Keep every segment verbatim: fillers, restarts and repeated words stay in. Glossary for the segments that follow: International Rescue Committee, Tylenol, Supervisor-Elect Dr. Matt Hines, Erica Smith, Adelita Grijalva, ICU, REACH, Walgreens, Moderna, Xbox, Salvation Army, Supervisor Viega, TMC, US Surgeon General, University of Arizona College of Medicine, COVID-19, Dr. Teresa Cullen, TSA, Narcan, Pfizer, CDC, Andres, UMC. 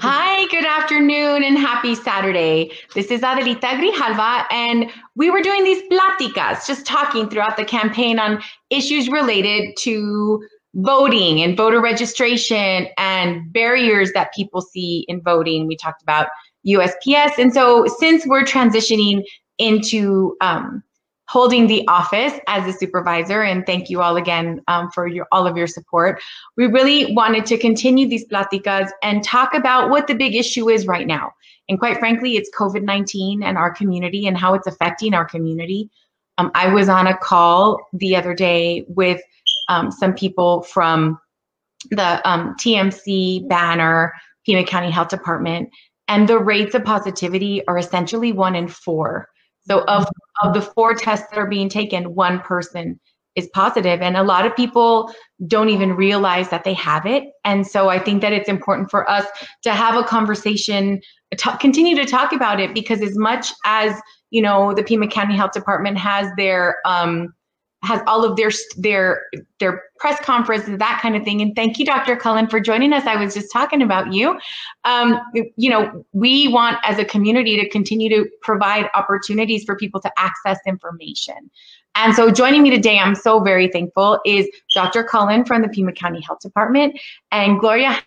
Hi, good afternoon and happy Saturday. This is Adelita Grijalva, and we were doing these pláticas, just talking throughout the campaign on issues related to voting and voter registration and barriers that people see in voting. We talked about U S P S. And so since we're transitioning into um, holding the office as a supervisor, and thank you all again um, for your, all of your support, we really wanted to continue these pláticas and talk about what the big issue is right now. And quite frankly, it's COVID nineteen and our community and how it's affecting our community. Um, I was on a call the other day with um, some people from the um, T M C, Banner, Pima County Health Department, and the rates of positivity are essentially one in four. So of, of the four tests that are being taken, one person is positive, and a lot of people don't even realize that they have it. And so I think that it's important for us to have a conversation, to continue to talk about it, because as much as, you know, the Pima County Health Department has their, um, has all of their, their, their press conferences, that kind of thing. And thank you, Doctor Cullen, for joining us. I was just talking about you. Um, you know, we want as a community to continue to provide opportunities for people to access information. And so joining me today, I'm so very thankful, is Doctor Cullen from the Pima County Health Department and Gloria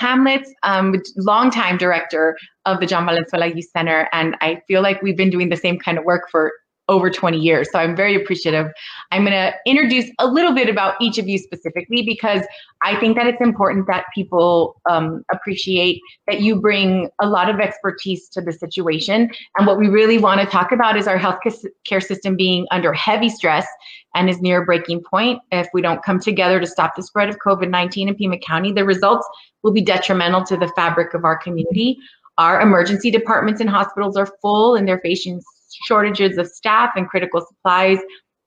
Hamelitz, um, longtime director of the John Valenzuela Youth Center. And I feel like we've been doing the same kind of work for over twenty years, so I'm very appreciative. I'm gonna introduce a little bit about each of you specifically, because I think that it's important that people um, appreciate that you bring a lot of expertise to the situation. And what we really wanna talk about is our healthcare system being under heavy stress and is near a breaking point. If we don't come together to stop the spread of COVID nineteen in Pima County, the results will be detrimental to the fabric of our community. Our emergency departments and hospitals are full, and they're facing shortages of staff and critical supplies,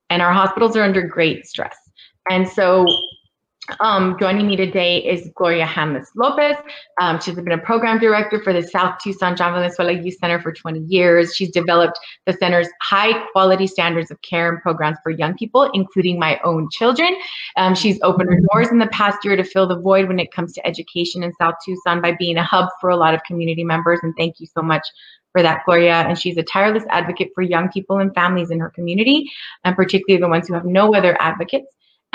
and our hospitals are under great stress. And so um, joining me today is Gloria Hamelitz-Lopez. Um, she's been a program director for the South Tucson John Valenzuela Youth Center for twenty years. She's developed the center's high quality standards of care and programs for young people, including my own children. Um, she's opened her doors in the past year to fill the void when it comes to education in South Tucson by being a hub for a lot of community members. And thank you so much for that, Gloria. And she's a tireless advocate for young people and families in her community, and particularly the ones who have no other advocates.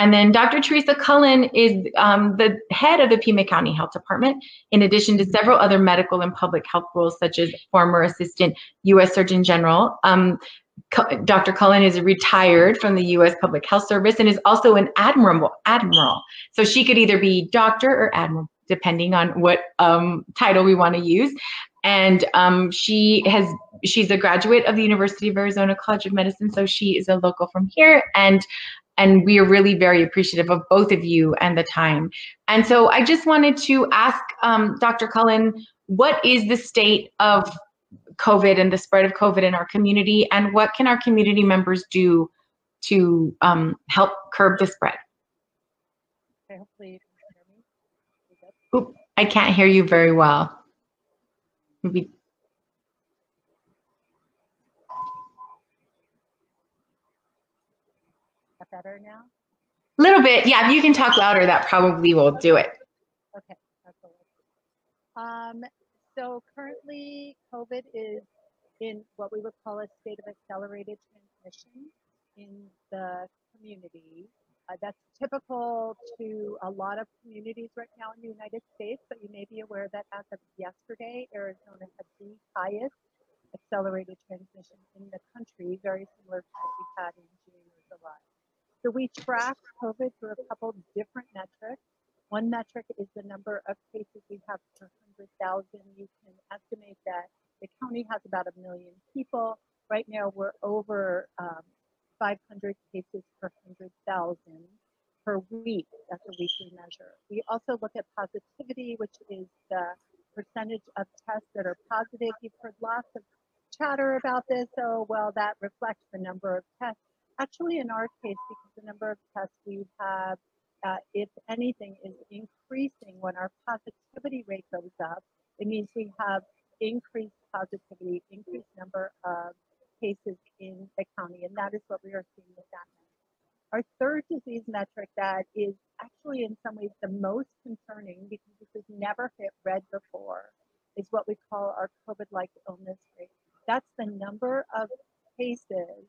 And then Doctor Teresa Cullen is um, the head of the Pima County Health Department, in addition to several other medical and public health roles, such as former assistant U S Surgeon General. Um, Doctor Cullen is retired from the U S Public Health Service and is also an admiral. admiral. So she could either be doctor or admiral, depending on what um, title we want to use. And um, she has, she's a graduate of the University of Arizona College of Medicine, so she is a local from here. And, and we are really very appreciative of both of you and the time. And so I just wanted to ask um, Doctor Cullen, what is the state of COVID and the spread of COVID in our community? And what can our community members do to um, help curb the spread? Okay, hopefully you can hear me. Oop, I can't hear you very well. Maybe. Is that better now? A little bit, yeah. If you can talk louder, that probably will do it. Okay. Um, so currently, COVID is in what we would call a state of accelerated transmission in the community. Uh, that's typical to a lot of communities right now in the United States, but you may be aware that as of yesterday, Arizona had the highest accelerated transmission in the country, very similar to what we had in June or July. So we track COVID through a couple different metrics. One metric is the number of cases we have per one hundred thousand. You can estimate that the county has about a million people. Right now, we're over um, five hundred cases per one hundred thousand per week. That's a weekly measure. We also look at positivity, which is the percentage of tests that are positive. You've heard lots of chatter about this. Oh, well, that reflects the number of tests. Actually, in our case, because the number of tests we have, uh, if anything, is increasing when our positivity rate goes up, it means we have increased positivity, increased number of cases in the county, and that is what we are seeing with that. Our third disease metric that is actually in some ways the most concerning, because this has never hit red before, is what we call our COVID-like illness rate. That's the number of cases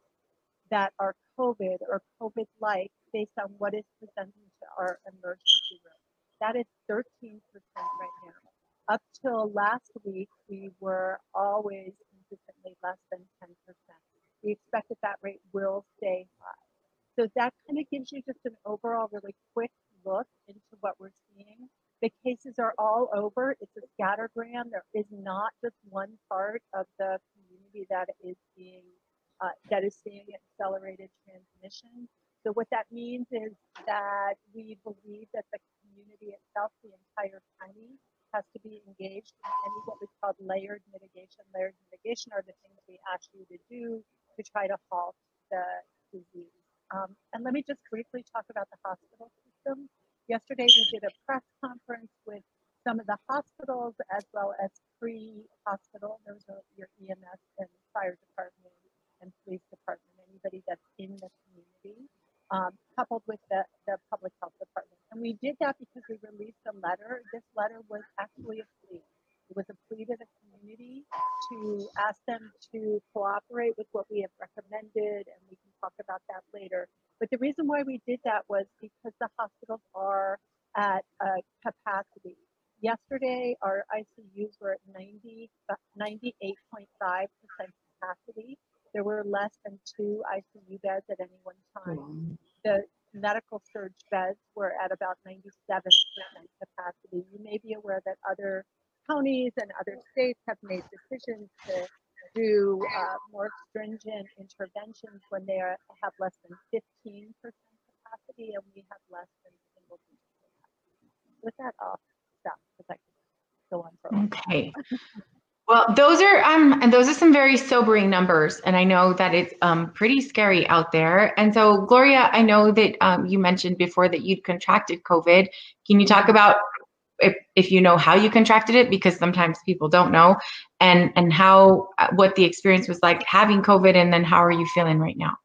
that are COVID or COVID-like based on what is presented to our emergency room. That is thirteen percent right now. Up till last week, we were always consistently less than ten percent. We expect that that rate will stay high. So that kind of gives you just an overall really quick look into what we're seeing. The cases are all over. It's a scattergram. There is not just one part of the community that is being uh, that is seeing accelerated transmission. So what that means is that we believe that the community itself, the entire county, has to be engaged in any what we call layered mitigation. Layered mitigation are the things we ask you to do to try to halt the disease. Um, and let me just briefly talk about the hospital system. Yesterday, we did a press conference with some of the hospitals as well as pre-hospital. Those are your E M S and fire department and police department, anybody that's in the community, um, coupled with the, the public health department. And we did that because we released a letter. This letter was actually a plea. It was a plea to the community to ask them to cooperate with what we have recommended, and we can talk about that later. But the reason why we did that was because the hospitals are at a capacity. Yesterday, our I C Us were at ninety, ninety-eight point five percent capacity. There were less than two I C U beds at any one time. The medical surge beds were at about ninety-seven percent capacity. You may be aware that other counties and other states have made decisions to do uh, more stringent interventions when they are, have less than fifteen percent capacity, and we have less than single digit capacity. With that, I'll stop because I can go on for a while. Okay. Well, those are um, and those are some very sobering numbers, and I know that it's um pretty scary out there. And so, Gloria, I know that um, you mentioned before that you'd contracted COVID. Can you talk about If, if you know how you contracted it, because sometimes people don't know, and and how, what the experience was like having COVID, and then how are you feeling right now?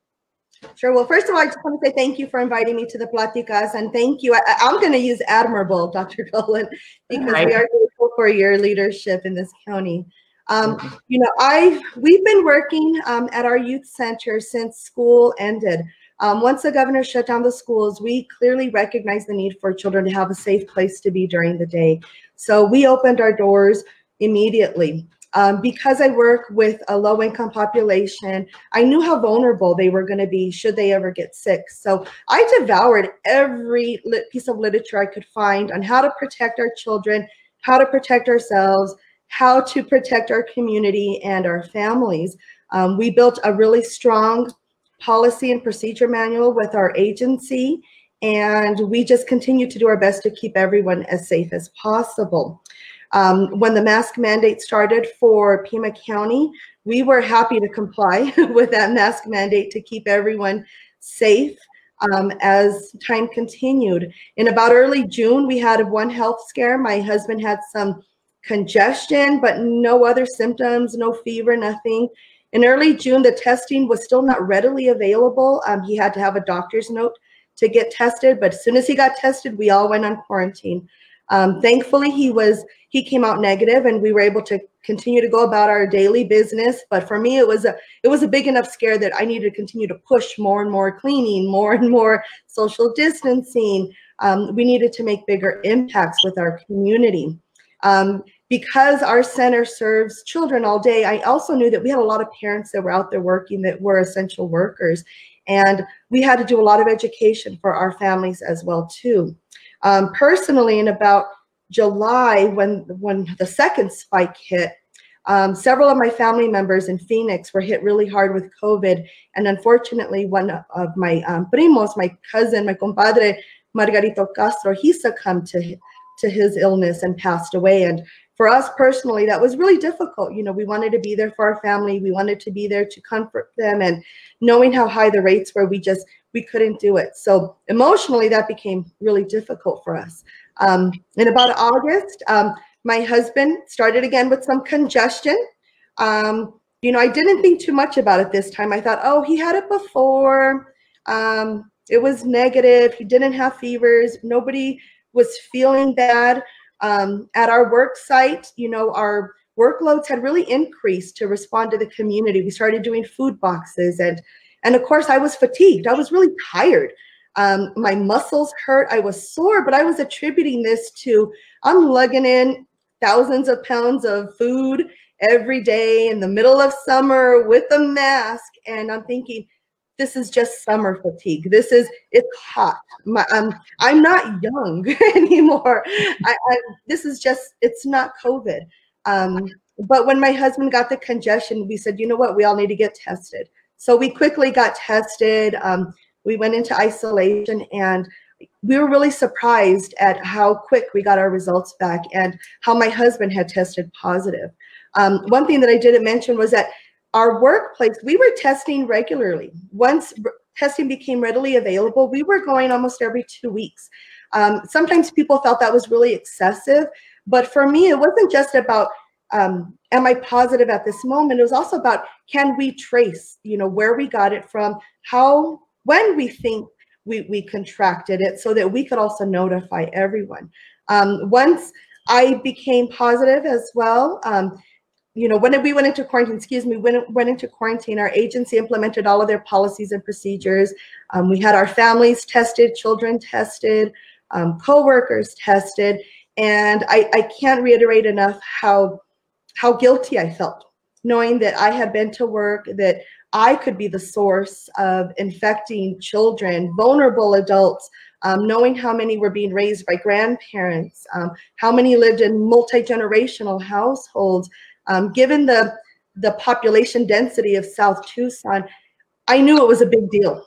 Sure. Well, first of all, I just want to say thank you for inviting me to the Platicas, and thank you. I, I'm going to use admirable, Doctor Cullen, because right. we are grateful for your leadership in this county. Um, you know, I we've been working um, at our youth center since school ended. Um, once the governor shut down the schools, we clearly recognized the need for children to have a safe place to be during the day. So we opened our doors immediately. Um, because I work with a low-income population, I knew how vulnerable they were going to be should they ever get sick. So I devoured every lit piece of literature I could find on how to protect our children, how to protect ourselves, how to protect our community and our families. Um, we built a really strong policy and procedure manual with our agency, and we just continue to do our best to keep everyone as safe as possible. Um, when the mask mandate started for Pima County, we were happy to comply with that mask mandate to keep everyone safe um, as time continued. In about early June, we had one health scare. My husband had some congestion, but no other symptoms, no fever, nothing. In early June, the testing was still not readily available. Um, he had to have a doctor's note to get tested, but as soon as he got tested, we all went on quarantine. Um, thankfully, he was he came out negative, and we were able to continue to go about our daily business. But for me, it was a it was a big enough scare that I needed to continue to push more and more cleaning, more and more social distancing. Um, we needed to make bigger impacts with our community. Um, Because our center serves children all day, I also knew that we had a lot of parents that were out there working that were essential workers, and we had to do a lot of education for our families as well too. Um, personally, in about July, when, when the second spike hit, um, several of my family members in Phoenix were hit really hard with COVID, and unfortunately one of my um, primos, my cousin, my compadre, Margarito Castro, he succumbed to, to his illness and passed away. And for us personally, that was really difficult. You know, we wanted to be there for our family. We wanted to be there to comfort them, and knowing how high the rates were, we just, we couldn't do it. So emotionally, that became really difficult for us. Um, in about August, um, my husband started again with some congestion. Um, you know, I didn't think too much about it this time. I thought, oh, he had it before. Um, It was negative. He didn't have fevers. Nobody was feeling bad. Um, at our work site, you know, our workloads had really increased to respond to the community. We started doing food boxes. And, and of course, I was fatigued. I was really tired. Um, my muscles hurt. I was sore, but I was attributing this to I'm lugging in thousands of pounds of food every day in the middle of summer with a mask. And I'm thinking, this is just summer fatigue. This is, it's hot. My, um, I'm not young anymore. I, I, this is just, it's not COVID. Um, but when my husband got the congestion, we said, you know what, we all need to get tested. So we quickly got tested. Um, we went into isolation, and we were really surprised at how quick we got our results back and how my husband had tested positive. Um, one thing that I didn't mention was that our workplace, we were testing regularly. Once testing became readily available, we were going almost every two weeks. Um, sometimes people felt that was really excessive, but for me, it wasn't just about, um, am I positive at this moment? It was also about, can we trace, you know, where we got it from, how, when we think we, we contracted it, so that we could also notify everyone. Um, once I became positive as well, um, you know, when we went into quarantine, excuse me, when it went into quarantine, our agency implemented all of their policies and procedures. Um, we had our families tested, children tested, um, coworkers tested. And I, I can't reiterate enough how, how guilty I felt, knowing that I had been to work, that I could be the source of infecting children, vulnerable adults, um, knowing how many were being raised by grandparents, um, how many lived in multi-generational households. Um, given the, the population density of South Tucson, I knew it was a big deal.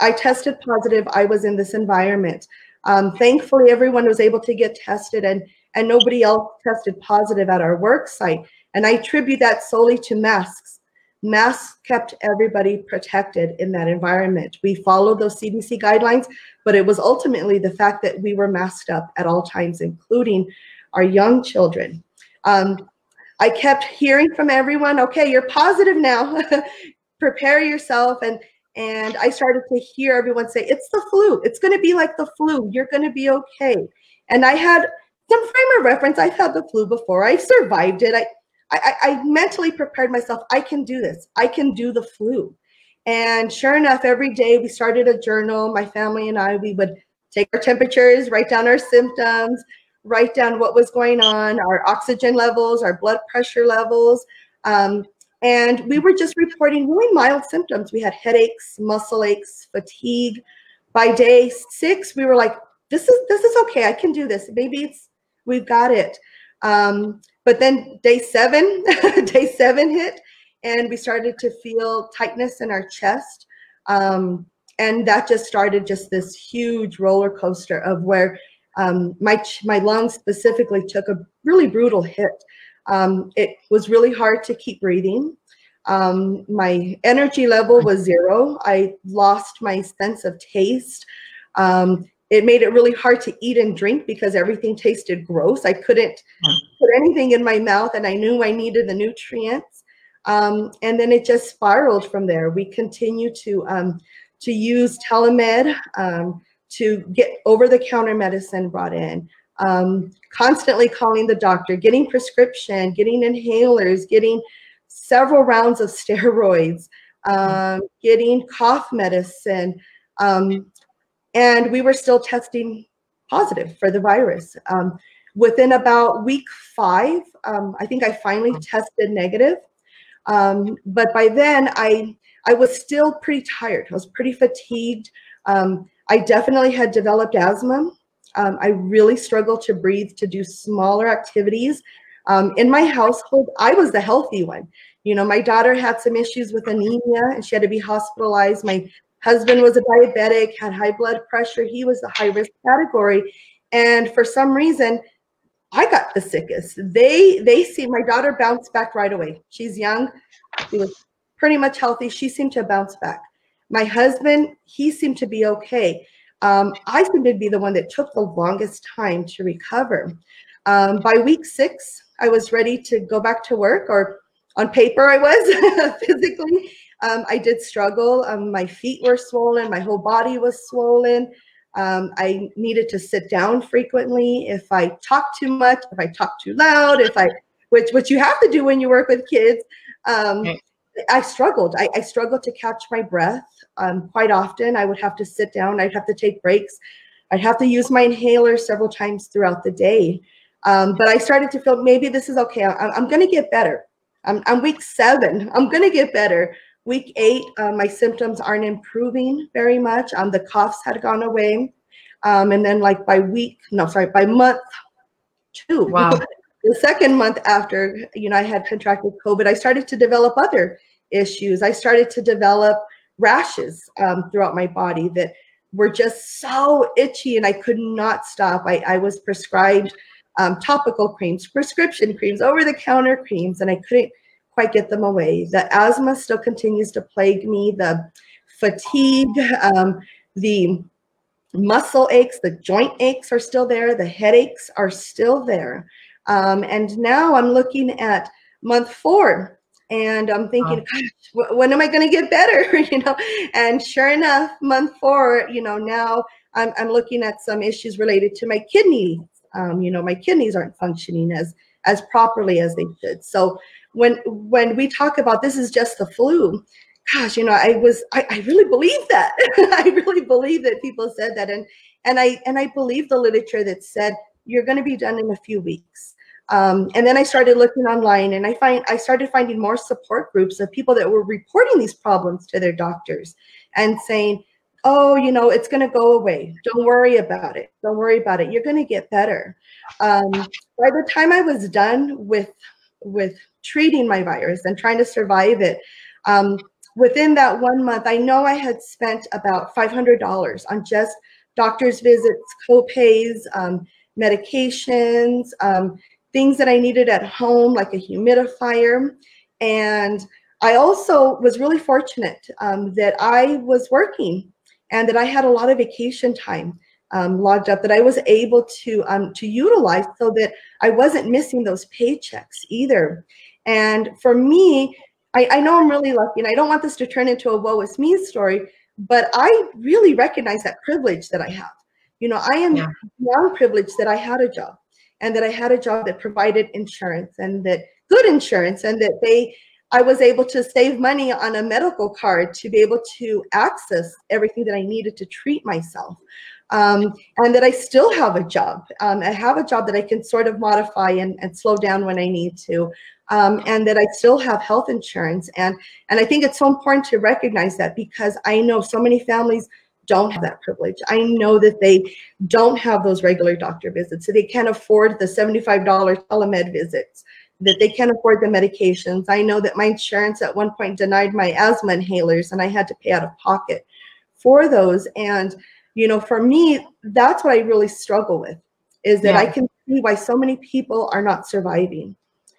I tested positive. I was in this environment. Um, thankfully, everyone was able to get tested, and, and nobody else tested positive at our work site. And I attribute that solely to masks. Masks kept everybody protected in that environment. We followed those C D C guidelines, but it was ultimately the fact that we were masked up at all times, including our young children. Um, I kept hearing from everyone, okay, you're positive now, prepare yourself. And, and I started to hear everyone say, it's the flu. It's going to be like the flu. You're going to be okay. And I had some frame of reference. I've had the flu before. I survived it. I, I, I mentally prepared myself. I can do this. I can do the flu. And sure enough, every day we started a journal. My family and I, we would take our temperatures, write down our symptoms, write down what was going on, our oxygen levels, our blood pressure levels. Um, and we were just reporting really mild symptoms. We had headaches, muscle aches, fatigue. By day six, we were like, this is this is okay, I can do this. Maybe it's, we've got it. Um, but then day seven, day seven hit, and we started to feel tightness in our chest. Um, and that just started just this huge roller coaster of where Um, my, my lungs specifically took a really brutal hit. Um, it was really hard to keep breathing. Um, my energy level was zero. I lost my sense of taste. Um, it made it really hard to eat and drink because everything tasted gross. I couldn't put anything in my mouth, and I knew I needed the nutrients. Um, and then it just spiraled from there. We continued to, um, to use telemed, um, to get over-the-counter medicine brought in, um, constantly calling the doctor, getting prescription, getting inhalers, getting several rounds of steroids, um, getting cough medicine. Um, and we were still testing positive for the virus. Um, within about week five, um, I think I finally tested negative. Um, but by then, I, I was still pretty tired. I was pretty fatigued. Um, I definitely had developed asthma. Um, I really struggled to breathe, to do smaller activities. Um, in my household, I was the healthy one. You know, my daughter had some issues with anemia, and she had to be hospitalized. My husband was a diabetic, had high blood pressure. He was the high-risk category. And for some reason, I got the sickest. They, they see, my daughter bounced back right away. She's young. She was pretty much healthy. She seemed to bounce back. My husband, he seemed to be okay. Um, I seemed to be the one that took the longest time to recover. Um, by week six, I was ready to go back to work, or on paper I was physically. um, I did struggle. Um, my feet were swollen. My whole body was swollen. Um, I needed to sit down frequently. If I talked too much, if I talked too loud, if I, which, which you have to do when you work with kids, um, okay. I struggled. I, I struggled to catch my breath. Um, quite often I would have to sit down. I'd have to take breaks. I'd have to use my inhaler several times throughout the day. Um, but I started to feel maybe this is okay. I, I'm going to get better. I'm, I'm week seven. I'm going to get better. Week eight, uh, my symptoms aren't improving very much. Um, the coughs had gone away. Um, and then like by week, no, sorry, by month two. Wow. The second month after, you know, I had contracted COVID, I started to develop other issues. I started to develop rashes um, throughout my body that were just so itchy and I could not stop. I, I was prescribed um, topical creams, prescription creams, over-the-counter creams, and I couldn't quite get them away. The asthma still continues to plague me, the fatigue, um, the muscle aches, the joint aches are still there, the headaches are still there. Um, and now I'm looking at month four and I'm thinking, oh. Gosh, when am I going to get better? You know, and sure enough, month four, you know, now I'm, I'm looking at some issues related to my kidneys. Um, you know, my kidneys aren't functioning as, as properly as they should. So when, when we talk about this is just the flu, gosh, you know, I was, I, I really believe that. I really believe that people said that. And, and I, and I believe the literature that said, you're going to be done in a few weeks. Um, and then I started looking online and I find I started finding more support groups of people that were reporting these problems to their doctors and saying, oh, you know, it's going to go away. Don't worry about it. Don't worry about it. You're going to get better. Um, by the time I was done with, with treating my virus and trying to survive it, um, within that one month, I know I had spent about five hundred dollars on just doctor's visits, co-pays, um, medications, um, things that I needed at home, like a humidifier. And I also was really fortunate um, that I was working and that I had a lot of vacation time um, logged up that I was able to, um, to utilize so that I wasn't missing those paychecks either. And for me, I, I know I'm really lucky and I don't want this to turn into a woe is me story, but I really recognize that privilege that I have. You know, I am beyond privileged that I had a job and that I had a job that provided insurance and that good insurance and that they, I was able to save money on a medical card to be able to access everything that I needed to treat myself. Um, and that I still have a job. Um, I have a job that I can sort of modify and, and slow down when I need to. Um, and that I still have health insurance. And, and I think it's so important to recognize that because I know so many families don't have that privilege. I know that they don't have those regular doctor visits. So they can't afford the seventy-five dollar telemed visits, that they can't afford the medications. I know that my insurance at one point denied my asthma inhalers and I had to pay out of pocket for those. And, you know, for me, that's what I really struggle with is that yeah. I can see why so many people are not surviving.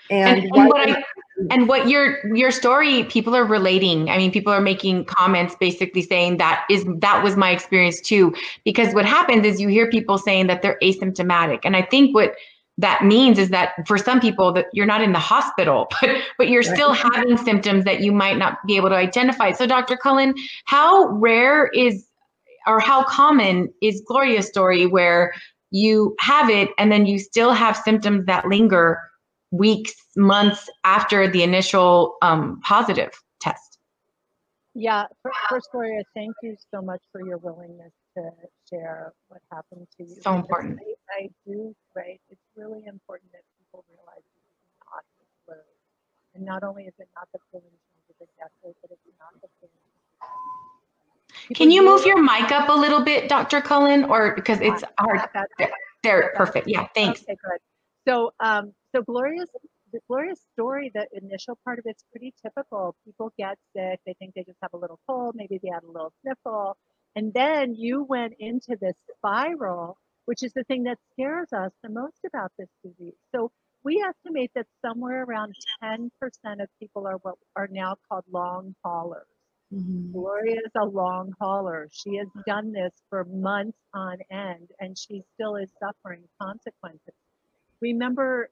And, and, why and what I And what your your story, people are relating. I mean, people are making comments basically saying that is that was my experience too. Because what happens is you hear people saying that they're asymptomatic. And I think what that means is that for some people that you're not in the hospital, but, but you're still having symptoms that you might not be able to identify. So Doctor Cullen, how rare is or how common is Gloria's story where you have it and then you still have symptoms that linger weeks, months after the initial um, positive test? Yeah, first, Gloria, thank you so much for your willingness to share what happened to you. So important. I, I do, right? It's really important that people realize this is not the flu. And not only is it not the flu in terms of the death rate, but it's not the flu. Can you move your mic up a little bit, Doctor Cullen, or because it's hard. There, there, perfect. Yeah, thanks. Okay, good. So, um, So Gloria's, the Gloria's story, the initial part of it's pretty typical. People get sick, they think they just have a little cold, maybe they had a little sniffle. And then you went into this spiral, which is the thing that scares us the most about this disease. So we estimate that somewhere around ten percent of people are what are now called long haulers. Mm-hmm. Gloria is a long hauler. She has done this for months on end, and she still is suffering consequences. Remember,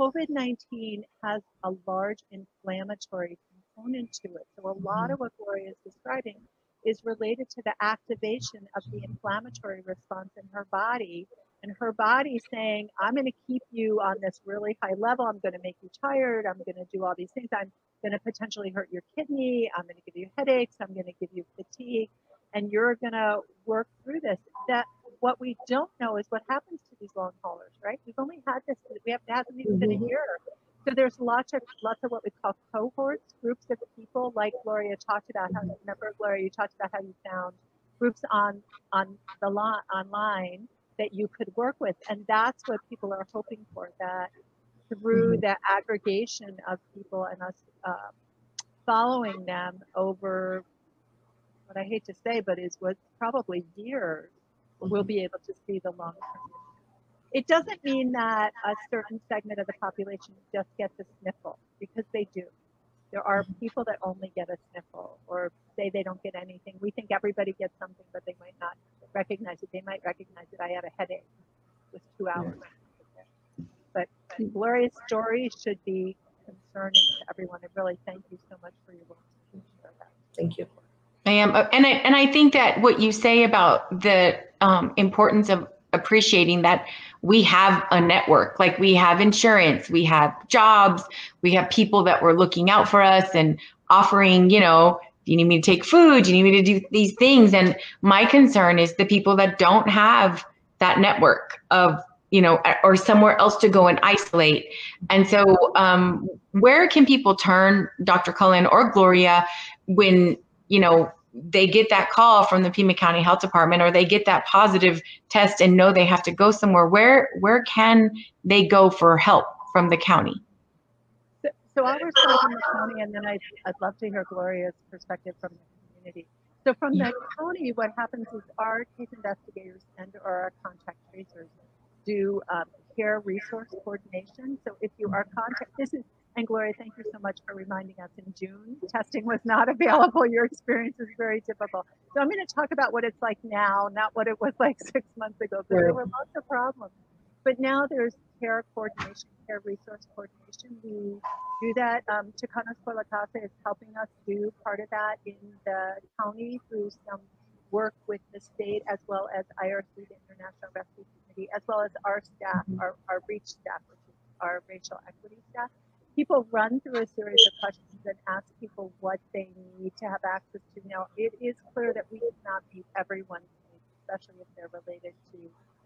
COVID nineteen has a large inflammatory component to it. So a lot of what Gloria is describing is related to the activation of the inflammatory response in her body, and her body saying, I'm going to keep you on this really high level. I'm going to make you tired. I'm going to do all these things. I'm going to potentially hurt your kidney. I'm going to give you headaches. I'm going to give you fatigue. And you're going to work through this. That what we don't know is what happens to these long haulers, right? We've only had this, we have had this in a year. So there's lots of lots of what we call cohorts, groups of people, like Gloria talked about. How, remember, Gloria, you talked about how you found groups on on the line online that you could work with, and that's what people are hoping for. That through the aggregation of people and us uh, following them over, what I hate to say, but is what probably years, we'll be able to see the long term. It doesn't mean that a certain segment of the population just gets a sniffle, because they do. There are people that only get a sniffle or say they don't get anything. We think everybody gets something, but they might not recognize it. They might recognize that I had a headache with two hours. But Gloria's story should be concerning to everyone. And really, thank you so much for your work. Thank you. I am, and I and I think that what you say about the um, importance of appreciating that we have a network, like we have insurance, we have jobs, we have people that were looking out for us and offering, you know, do you need me to take food? Do you need me to do these things? And my concern is the people that don't have that network of, you know, or somewhere else to go and isolate. And so um, where can people turn, Doctor Cullen or Gloria, when, you know, they get that call from the Pima County Health Department, or they get that positive test and know they have to go somewhere? Where where can they go for help from the county? So, so I'll respond from the county, and then I'd, I'd love to hear Gloria's perspective from the community. So from the county, what happens is our case investigators and or our contact tracers do um, care resource coordination. So if you are contact, this is, and Gloria, thank you so much for reminding us, in June, testing was not available. Your experience is very difficult. So I'm going to talk about what it's like now, not what it was like six months ago, because there were lots of problems. But now there's care coordination, care resource coordination. We do that. Um, Chicanos Por La Casa is helping us do part of that in the county through some work with the state, as well as I R C, the International Rescue Committee, as well as our staff, our, our REACH staff, which is our racial equity staff. People run through a series of questions and ask people what they need to have access to. Now, it is clear that we cannot meet everyone's needs, especially if they're related to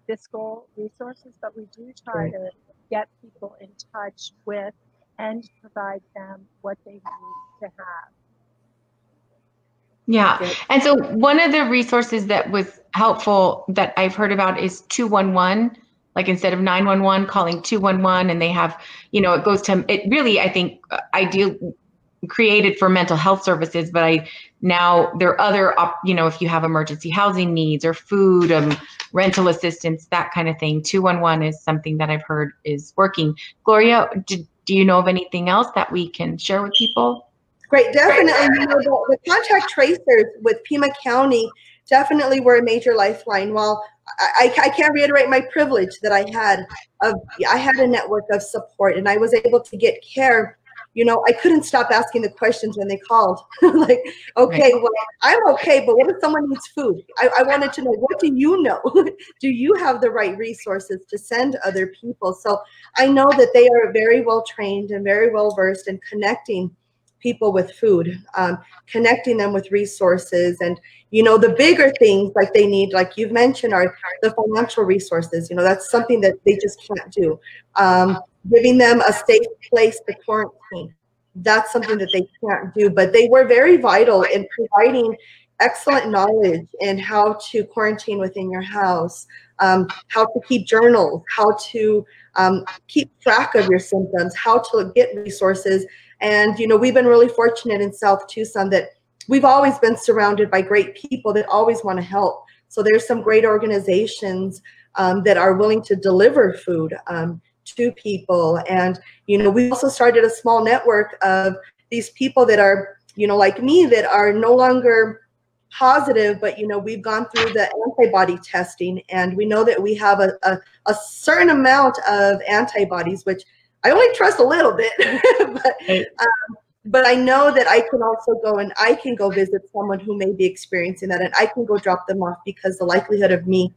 fiscal resources, but we do try to get people in touch with and provide them what they need to have. Yeah. And so one of the resources that was helpful that I've heard about is two one one. Like, instead of nine one one, calling two one one, and they have, you know, it goes to, it really, I think, ideal, created for mental health services, but I, now there are other, you know, if you have emergency housing needs or food, um, rental assistance, that kind of thing, two one one is something that I've heard is working. Gloria, do, do you know of anything else that we can share with people? Great, definitely. You know, the, the contact tracers with Pima County definitely were a major lifeline. While I, I can't reiterate my privilege that I had of, I had a network of support, and I was able to get care. You know, I couldn't stop asking the questions when they called. Like, okay, well, I'm okay, but what if someone needs food? I, I wanted to know, what do you know? Do you have the right resources to send other people? So I know that they are very well trained and very well versed in connecting people with food, um, connecting them with resources. And, you know, the bigger things like they need, like you've mentioned, are the financial resources. You know, that's something that they just can't do. Um, giving them a safe place to quarantine, that's something that they can't do. But they were very vital in providing excellent knowledge in how to quarantine within your house, um, how to keep journals, how to um, keep track of your symptoms, how to get resources. And, you know, we've been really fortunate in South Tucson that we've always been surrounded by great people that always want to help. So there's some great organizations um, that are willing to deliver food um, to people. And, you know, we also started a small network of these people that are, you know, like me, that are no longer positive, but, you know, we've gone through the antibody testing, and we know that we have a, a, a certain amount of antibodies, which I only trust a little bit, but, um, But I know that I can also go and I can go visit someone who may be experiencing that, and I can go drop them off, because the likelihood of me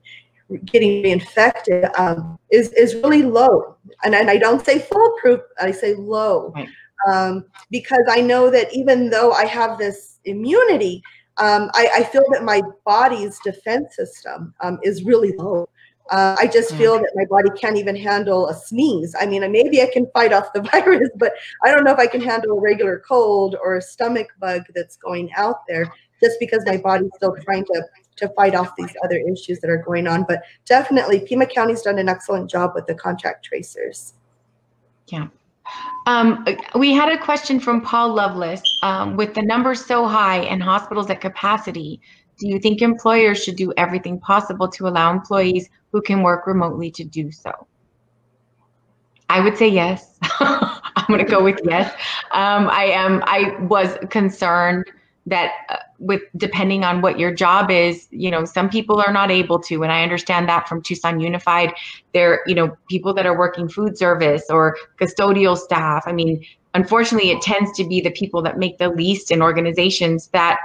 getting infected um, is, is really low. And, and I don't say foolproof, I say low. Right. Um, because I know that even though I have this immunity, um, I, I feel that my body's defense system um, is really low. Uh, I just feel that my body can't even handle a sneeze. I mean, maybe I can fight off the virus, but I don't know if I can handle a regular cold or a stomach bug that's going out there, just because my body's still trying to, to fight off these other issues that are going on. But definitely, Pima County's done an excellent job with the contact tracers. Yeah. Um, we had a question from Paul Loveless. Um, with the numbers so high and hospitals at capacity, do you think employers should do everything possible to allow employees who can work remotely to do so? I would say yes. I'm going to go with yes. Um, I am. I was concerned that uh, with depending on what your job is, you know, some people are not able to, and I understand that from Tucson Unified. They're, you know, people that are working food service or custodial staff. I mean, unfortunately, it tends to be the people that make the least in organizations that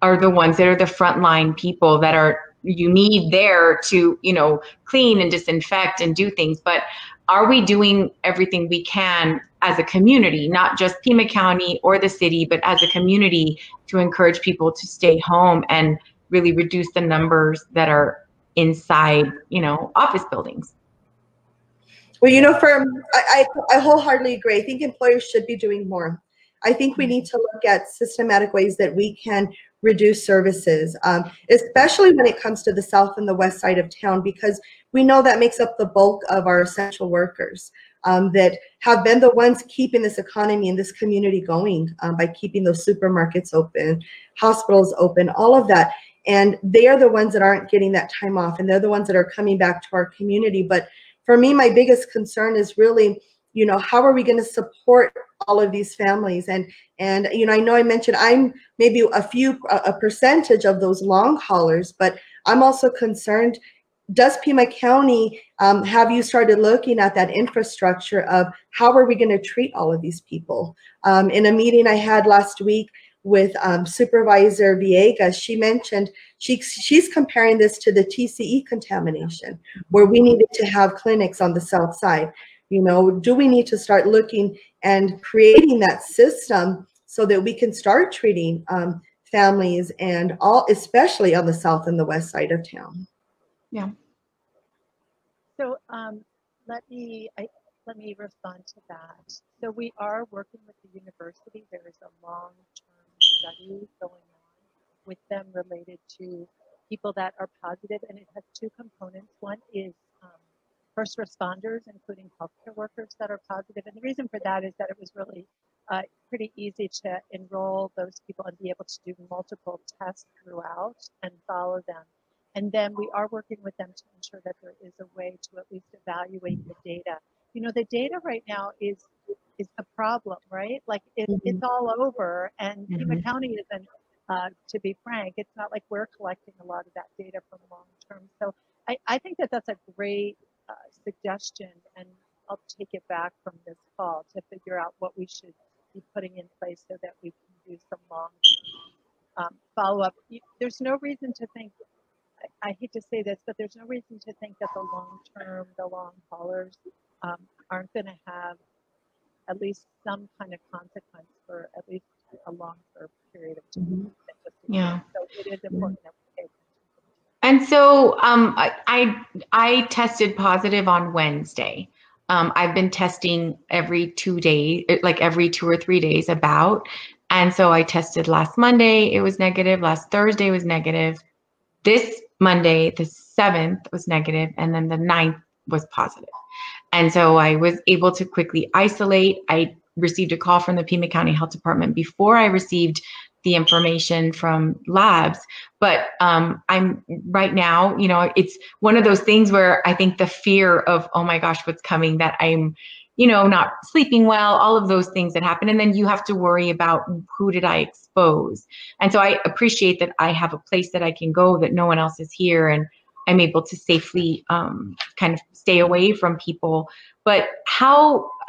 are the ones that are the frontline people that are, you need there to, you know, clean and disinfect and do things. But are we doing everything we can as a community, not just Pima County or the city, but as a community, to encourage people to stay home and really reduce the numbers that are inside, you know, office buildings? Well, you know, for I, I, I wholeheartedly agree. I think employers should be doing more. I think we need to look at systematic ways that we can reduce services, um, especially when it comes to the south and the west side of town, because we know that makes up the bulk of our essential workers um, that have been the ones keeping this economy and this community going um, by keeping those supermarkets open, hospitals open, all of that. And they are the ones that aren't getting that time off, and they're the ones that are coming back to our community. But for me, my biggest concern is really, you know, how are we going to support all of these families? And, and you know, I know I mentioned I'm maybe a few, a percentage of those long haulers, but I'm also concerned, does Pima County, um, have you started looking at that infrastructure of how are we going to treat all of these people? Um, in a meeting I had last week with um, Supervisor Viega, she mentioned she, she's comparing this to the T C E contamination, where we needed to have clinics on the south side. You know, do we need to start looking and creating that system so that we can start treating um, families and all, especially on the south and the west side of town? Yeah. So um, let me I, let me respond to that. So we are working with the university. There is a long-term study going on with them related to people that are positive, and it has two components. One is um, first responders, including healthcare workers that are positive. And the reason for that is that it was really uh, pretty easy to enroll those people and be able to do multiple tests throughout and follow them. And then we are working with them to ensure that there is a way to at least evaluate the data. You know, the data right now is is the problem, right? Like it, mm-hmm. it's all over, and Pima mm-hmm. County isn't, uh, to be frank, it's not like we're collecting a lot of that data from long term. So I, I think that that's a great Uh, suggestion, and I'll take it back from this call to figure out what we should be putting in place so that we can do some long um, follow-up. There's no reason to think, I, I hate to say this, but there's no reason to think that the long-term, the long haulers um, aren't going to have at least some kind of consequence for at least a longer period of time. Mm-hmm. Yeah. So it is important that we take. And so um, I, I I tested positive on Wednesday. Um, I've been testing every two days, like every two or three days about. And so I tested last Monday, it was negative. Last Thursday was negative. This Monday, the seventh was negative, and then the ninth was positive. And so I was able to quickly isolate. I received a call from the Pima County Health Department before I received the information from labs, but um, I'm right now, you know, it's one of those things where I think the fear of, oh my gosh, what's coming, that I'm, you know, not sleeping well, all of those things that happen. And then you have to worry about who did I expose? And so I appreciate that I have a place that I can go, that no one else is here, and I'm able to safely um, kind of stay away from people. But how,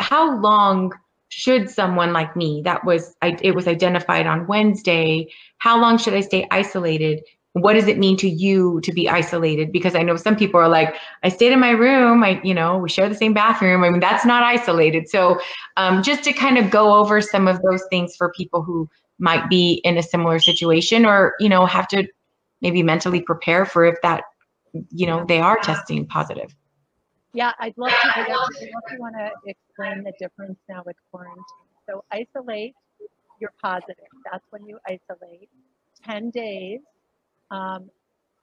how long should someone like me, that was, I, it was identified on Wednesday, how long should I stay isolated? What does it mean to you to be isolated? Because I know some people are like, I stayed in my room, I, you know, we share the same bathroom. I mean, that's not isolated. So um, just to kind of go over some of those things for people who might be in a similar situation, or, you know, have to maybe mentally prepare for if that, you know, they are testing positive. Yeah, I'd love to, I actually want to explain the difference now with quarantine. So isolate, you're positive. That's when you isolate. ten days. Um,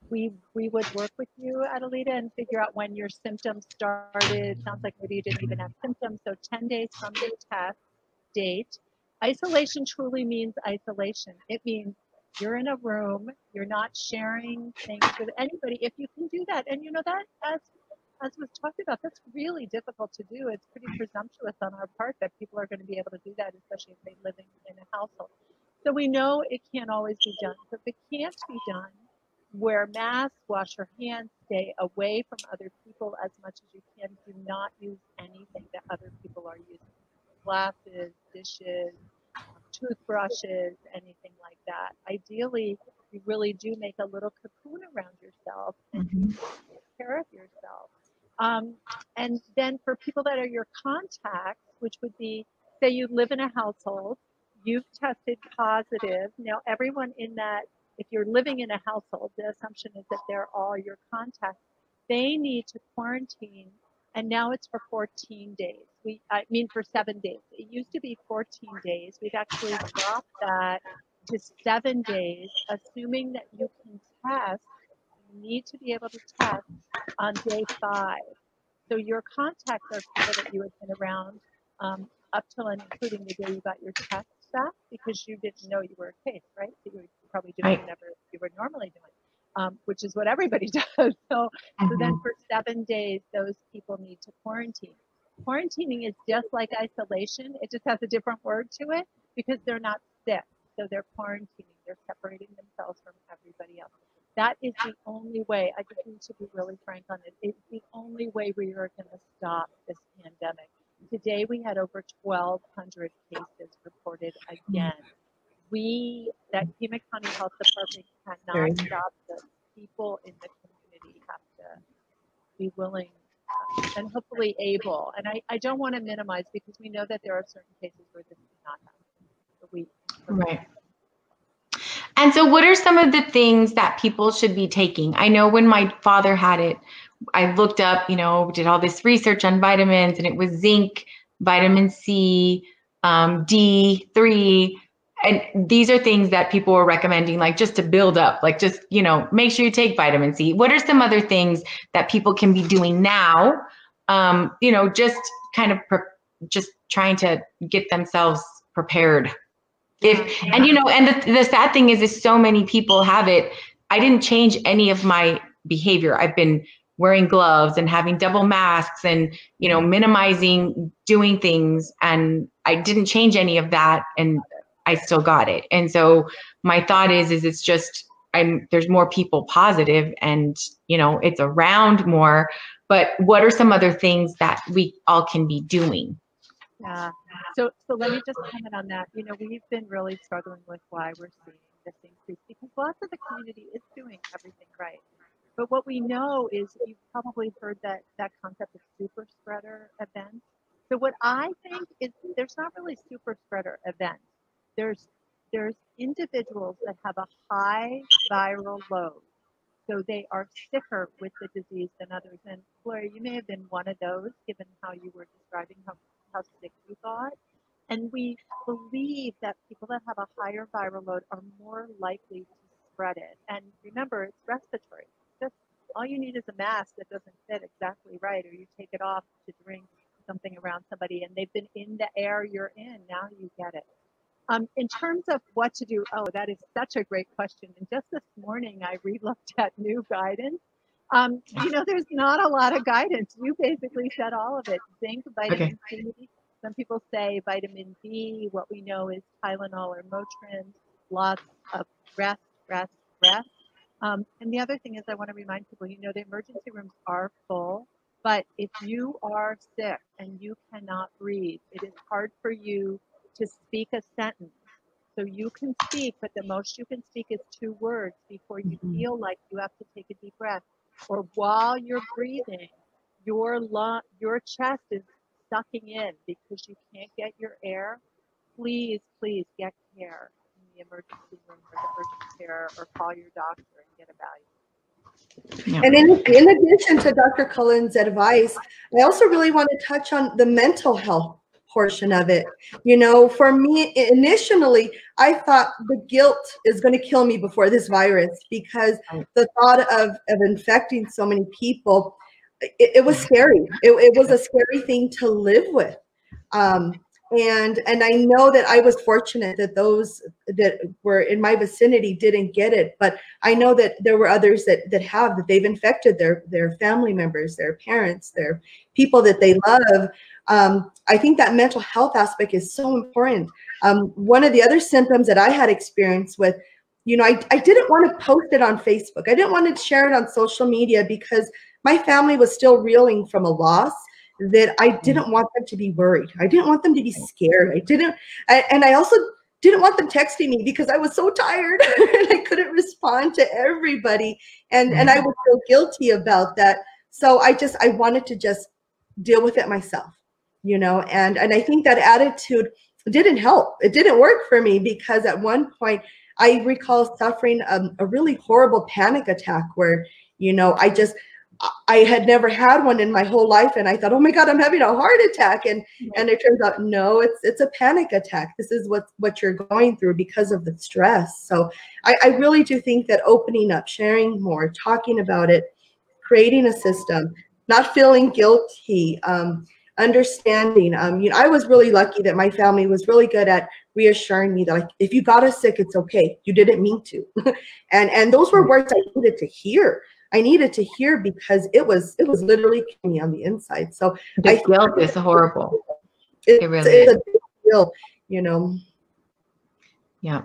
we we would work with you, Adelita, and figure out when your symptoms started. Sounds like maybe you didn't even have symptoms. So ten days from the test date. Isolation truly means isolation. It means you're in a room, you're not sharing things with anybody. If you can do that, and you know that, as as was talked about, that's really difficult to do. It's pretty presumptuous on our part that people are going to be able to do that, especially if they're living in a household. So we know it can't always be done. So if it can't be done, wear masks, wash your hands, stay away from other people as much as you can. Do not use anything that other people are using. Glasses, dishes, toothbrushes, anything like that. Ideally, you really do make a little cocoon around yourself and mm-hmm. take care of yourself. Um, and then for people that are your contacts, which would be, say you live in a household, you've tested positive. Now, everyone in that, if you're living in a household, the assumption is that they're all your contacts. They need to quarantine, and now it's for fourteen days. We, I mean, for seven days. It used to be fourteen days. We've actually dropped that to seven days, assuming that you can test. You need to be able to test on day five. So your contacts are people that you had been around um, up till and including the day you got your test. That because you didn't know you were a case, right? So you were probably doing whatever you were normally doing, um, which is what everybody does. So, mm-hmm. so then for seven days, those people need to quarantine. Quarantining is just like isolation. It just has a different word to it because they're not sick. So they're quarantining. They're separating themselves from everybody else. That is the only way. I just need to be really frank on it. It's the only way we are going to stop this pandemic. Today, we had over twelve hundred cases reported again. We, that Pima County Health Department cannot stop this. People in the community have to be willing and hopefully able. And I, I don't want to minimize because we know that there are certain cases where this does not happen. We, right. And so what are some of the things that people should be taking? I know when my father had it, I looked up, you know, did all this research on vitamins, and it was zinc, vitamin C, um, D three. And these are things that people were recommending, like just to build up, like just, you know, make sure you take vitamin C. What are some other things that people can be doing now? Um, you know, just kind of pre- just trying to get themselves prepared. If and, you know, and the, the sad thing is, is so many people have it. I didn't change any of my behavior. I've been wearing gloves and having double masks and, you know, minimizing doing things. And I didn't change any of that, and I still got it. And so my thought is, is it's just, I'm, there's more people positive, and, you know, it's around more, but what are some other things that we all can be doing? Yeah. So, so let me just comment on that. You know, we've been really struggling with why we're seeing this increase, because lots of the community is doing everything right. But what we know is, you've probably heard that, that concept of super spreader events. So what I think is, there's not really super spreader events. There's, there's individuals that have a high viral load. So they are sicker with the disease than others. And Gloria, you may have been one of those, given how you were describing how, how sick you got. And we believe that people that have a higher viral load are more likely to spread it. And remember, it's respiratory. All you need is a mask that doesn't fit exactly right, or you take it off to drink something around somebody and they've been in the air you're in. Now you get it. Um, in terms of what to do, oh, that is such a great question. And just this morning, I re-looked at new guidance. Um, you know, there's not a lot of guidance. You basically said all of it. Zinc, vitamin okay. C. Some people say vitamin D. What we know is Tylenol or Motrin. Lots of rest, rest, rest. Um, and the other thing is, I want to remind people, you know, the emergency rooms are full, But if you are sick and you cannot breathe, it is hard for you to speak a sentence. So you can speak, but the most you can speak is two words before you mm-hmm. feel like you have to take a deep breath. Or while you're breathing, your lung, your chest is sucking in because you can't get your air. Please, please get care in the emergency room or the urgent care, or call your doctor and get evaluated. Yeah. And in, in addition to Doctor Cullen's advice, I also really want to touch on the mental health portion of it. You know, for me, initially, I thought the guilt is going to kill me before this virus, because the thought of, of infecting so many people, it, it was scary. It, it was a scary thing to live with. Um, and and I know that I was fortunate that those that were in my vicinity didn't get it, but I know that there were others that that have, that they've infected their, their family members, their parents, their people that they love. Um, I think that mental health aspect is so important. Um, one of the other symptoms that I had experience with, you know, I, I didn't want to post it on Facebook. I didn't want to share it on social media because my family was still reeling from a loss that I didn't want them to be worried. I didn't want them to be scared. I didn't, I, and I also didn't want them texting me because I was so tired and I couldn't respond to everybody. And, and I would feel guilty about that. So I just, I wanted to just deal with it myself. You know, and, and I think that attitude didn't help. It didn't work for me because at one point I recall suffering um, a really horrible panic attack where, you know, I just, I had never had one in my whole life. And I thought, oh my God, I'm having a heart attack. And, mm-hmm. and it turns out, no, it's, it's a panic attack. This is what, what you're going through because of the stress. So I, I really do think that opening up, sharing more, talking about it, creating a system, not feeling guilty, um, understanding. Um, you know, I was really lucky that my family was really good at reassuring me that, like, if you got us sick, it's okay. You didn't mean to. and and those were words I needed to hear. I needed to hear because it was it was literally killing me on the inside. So the guilt is horrible. It, it really it's is. A big deal, you know. Yeah.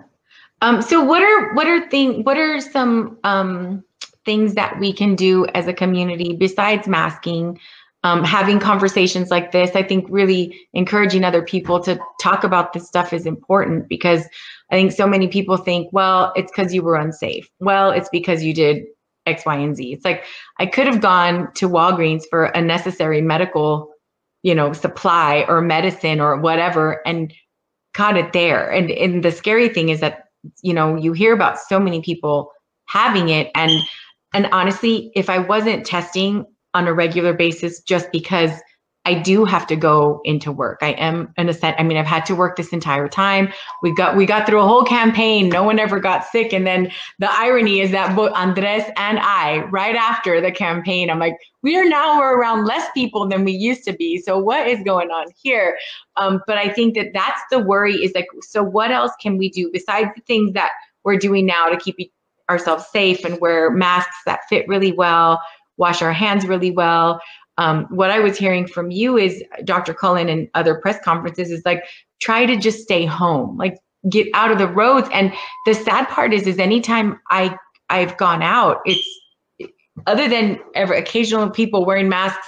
Um. So what are what are things? What are some um things that we can do as a community besides masking? Um, having conversations like this, I think really encouraging other people to talk about this stuff is important, because I think so many people think, well, it's because you were unsafe. Well, it's because you did X, Y, and Z. It's like, I could have gone to Walgreens for a necessary medical, you know, supply or medicine or whatever and got it there. And, and the scary thing is that, you know, you hear about so many people having it. And, and honestly, if I wasn't testing on a regular basis, just because I do have to go into work. I am an ascent. I mean, I've had to work this entire time. We got we got through a whole campaign. No one ever got sick. And then the irony is that both Andres and I, right after the campaign, I'm like, we are now we're around less people than we used to be. So what is going on here? Um, but I think that that's the worry is like, so what else can we do besides the things that we're doing now to keep ourselves safe and wear masks that fit really well, wash our hands really well. Um, what I was hearing from you is Doctor Cullen and other press conferences is like, try to just stay home, like get out of the roads. And the sad part is, is anytime I, I've gone out, it's other than ever occasional people wearing masks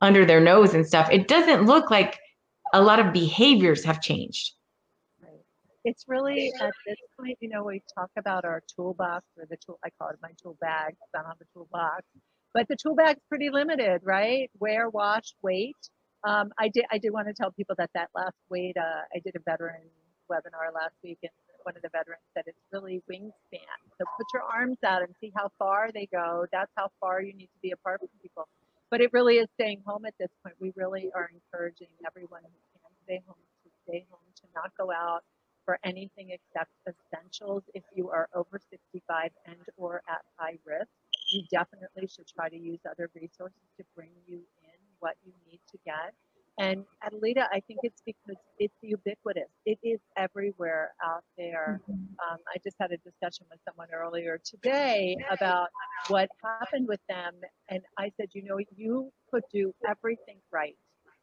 under their nose and stuff, it doesn't look like a lot of behaviors have changed. Right. It's really at this point, you know, we talk about our toolbox or the tool, I call it my tool bag, it's not on the toolbox. But the tool bag's pretty limited, right? Wear, wash, wait. Um, I did I did want to tell people that that last wait, uh, I did a veteran webinar last week, and one of the veterans said it's really wingspan. So put your arms out and see how far they go. That's how far you need to be apart from people. But it really is staying home at this point. We really are encouraging everyone who can stay home to stay home, to not go out for anything except essentials if you are over sixty-five and or at high risk. You definitely should try to use other resources to bring you in what you need to get. And Adelita, I think it's because it's ubiquitous. It is everywhere out there. Um, I just had a discussion with someone earlier today about what happened with them. And I said, you know, you could do everything right.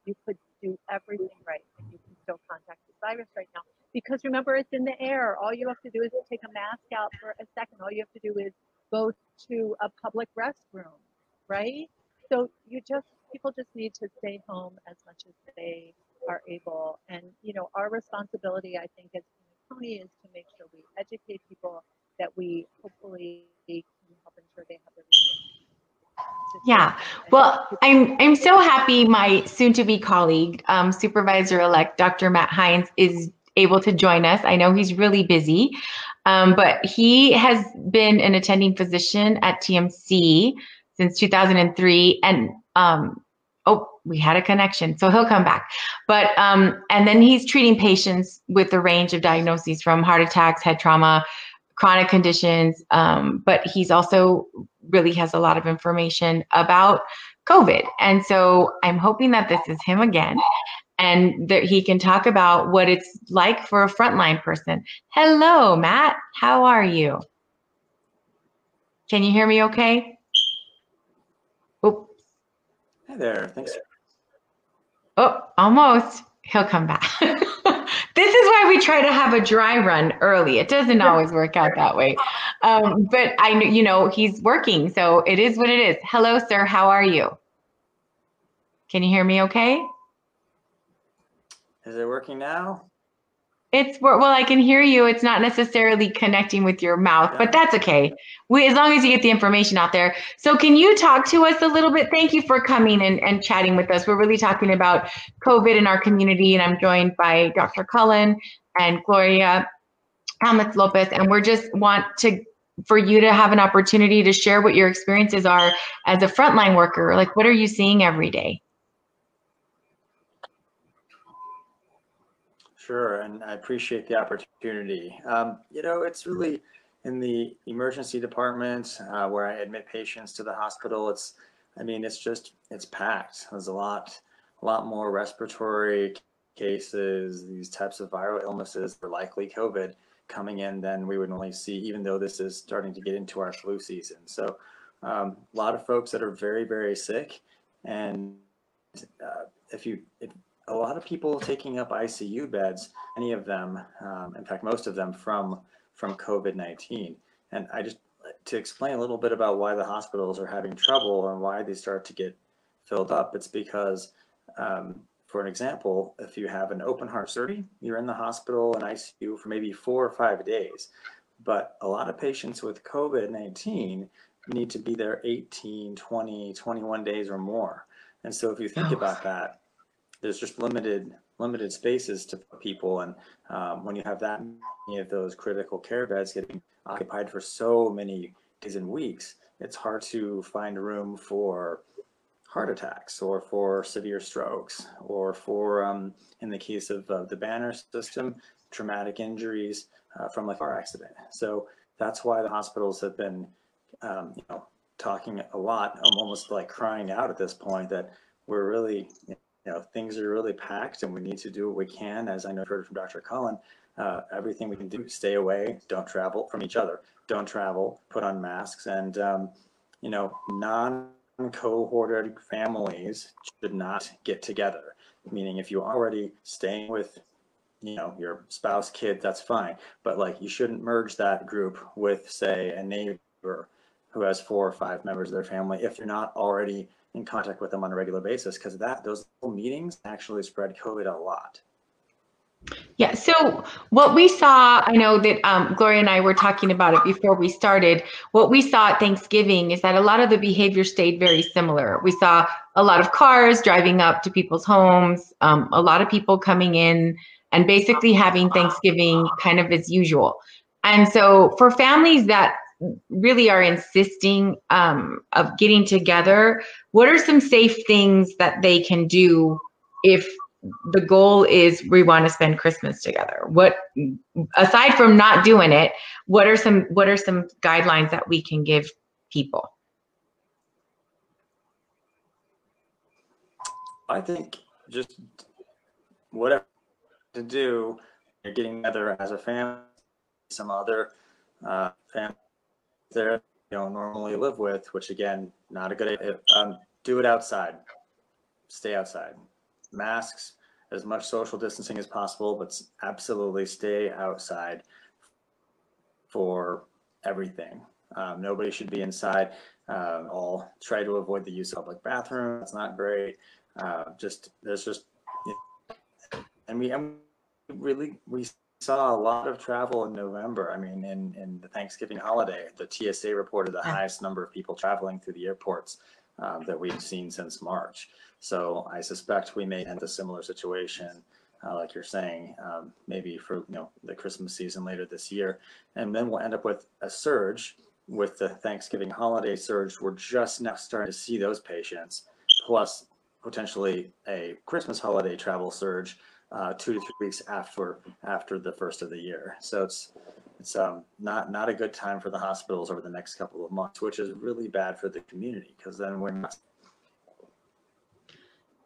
You could do everything right. And you can still contact the virus right now. Because remember, it's in the air. All you have to do is take a mask out for a second. All you have to do is go to a public restroom, right? So you just people just need to stay home as much as they are able. And, you know, our responsibility, I think, as Pima County is to make sure we educate people, that we hopefully can help ensure they have the resources. Yeah, well, I'm I'm so happy my soon-to-be colleague, um, Supervisor-Elect Doctor Matt Hines, is able to join us. I know he's really busy, um, but he has been an attending physician at T M C since two thousand three, and um, oh, we had a connection, so he'll come back. But um, and then he's treating patients with a range of diagnoses from heart attacks, head trauma, chronic conditions, um, but he's also really has a lot of information about COVID. And so I'm hoping that this is him again and that he can talk about what it's like for a frontline person. Hello, Matt, how are you? Can you hear me okay? Oops. Hi there, thanks. Oh, almost, he'll come back. This is why we try to have a dry run early. It doesn't always work out that way. Um, but I know, you know, he's working, so it is what it is. Hello, sir, how are you? Can you hear me okay? Is it working now? It's, well, I can hear you. It's not necessarily connecting with your mouth, but that's okay. We, as long as you get the information out there. So can you talk to us a little bit? Thank you for coming and, and chatting with us. We're really talking about COVID in our community, and I'm joined by Doctor Cullen and Gloria Hamelitz-Lopez, and we're just want to for you to have an opportunity to share what your experiences are as a frontline worker. Like, what are you seeing every day? Sure, and I appreciate the opportunity. Um, you know, it's really in the emergency department uh, where I admit patients to the hospital. It's, I mean, it's just, it's packed. There's a lot, a lot more respiratory cases, these types of viral illnesses, or likely COVID coming in than we would normally see, even though this is starting to get into our flu season. So um, a lot of folks that are very, very sick. And uh, if you, if, a lot of people taking up I C U beds, many of them, um, in fact, most of them from from COVID nineteen. And I just, to explain a little bit about why the hospitals are having trouble and why they start to get filled up, it's because, um, for an example, if you have an open heart surgery, you're in the hospital and I C U for maybe four or five days. But a lot of patients with COVID nineteen need to be there eighteen, twenty, twenty-one days or more. And so if you think about that, there's just limited limited spaces to people, and um, when you have that many of those critical care beds getting occupied for so many days and weeks, it's hard to find room for heart attacks or for severe strokes or for, um, in the case of uh, the Banner system, traumatic injuries uh, from a car accident. So that's why the hospitals have been, um, you know, talking a lot, almost like crying out at this point that we're really, you know, You know, things are really packed and we need to do what we can, as I know heard from Doctor Cullen, uh, everything we can do, stay away, don't travel from each other, don't travel, put on masks, and, um, you know, non-cohorted families should not get together. Meaning if you're already staying with, you know, your spouse, kid, that's fine. But like, you shouldn't merge that group with, say, a neighbor who has four or five members of their family if you're not already in contact with them on a regular basis, because that those little meetings actually spread COVID a lot. Yeah. So what we saw, I know that um, Gloria and I were talking about it before we started. What we saw at Thanksgiving is that a lot of the behavior stayed very similar. We saw a lot of cars driving up to people's homes, um, a lot of people coming in and basically having Thanksgiving kind of as usual. And so for families that really are insisting um, of getting together, what are some safe things that they can do if the goal is we want to spend Christmas together? What, aside from not doing it, what are some what are some guidelines that we can give people? I think just whatever to do, you're getting together as a family, some other uh, family there you don't normally live with, which again, not a good idea. Um, do it outside, stay outside. Masks, as much social distancing as possible, but absolutely stay outside for everything. Um, nobody should be inside. Uh, I'll try to avoid the use of public bathroom. That's not great. Uh, just there's just, you know, and we and really we saw a lot of travel in November. I mean, in in the Thanksgiving holiday, the T S A reported the highest number of people traveling through the airports um, that we've seen since March. So I suspect we may end a similar situation. Uh, like you're saying, um, maybe for you know the Christmas season later this year, and then we'll end up with a surge with the Thanksgiving holiday surge. We're just now starting to see those patients, plus potentially a Christmas holiday travel surge, uh, two to three weeks after after the first of the year. So it's it's um, not not a good time for the hospitals over the next couple of months, which is really bad for the community because then we're not.